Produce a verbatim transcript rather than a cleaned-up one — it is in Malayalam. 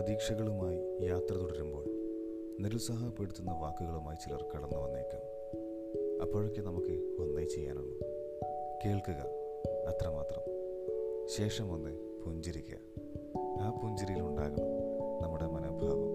പ്രതീക്ഷകളുമായി യാത്ര തുടരുമ്പോൾ നിരുത്സാഹപ്പെടുത്തുന്ന വാക്കുകളുമായി ചിലർ കടന്നു വന്നേക്കാം. അപ്പോഴൊക്കെ നമുക്ക് ഒന്നേ ചെയ്യാനുള്ളൂ, കേൾക്കുക, അത്രമാത്രം. ശേഷം ഒന്ന് പുഞ്ചിരിക്കുക. ആ പുഞ്ചിരിയിലുണ്ടാകണം നമ്മുടെ മനോഭാവം.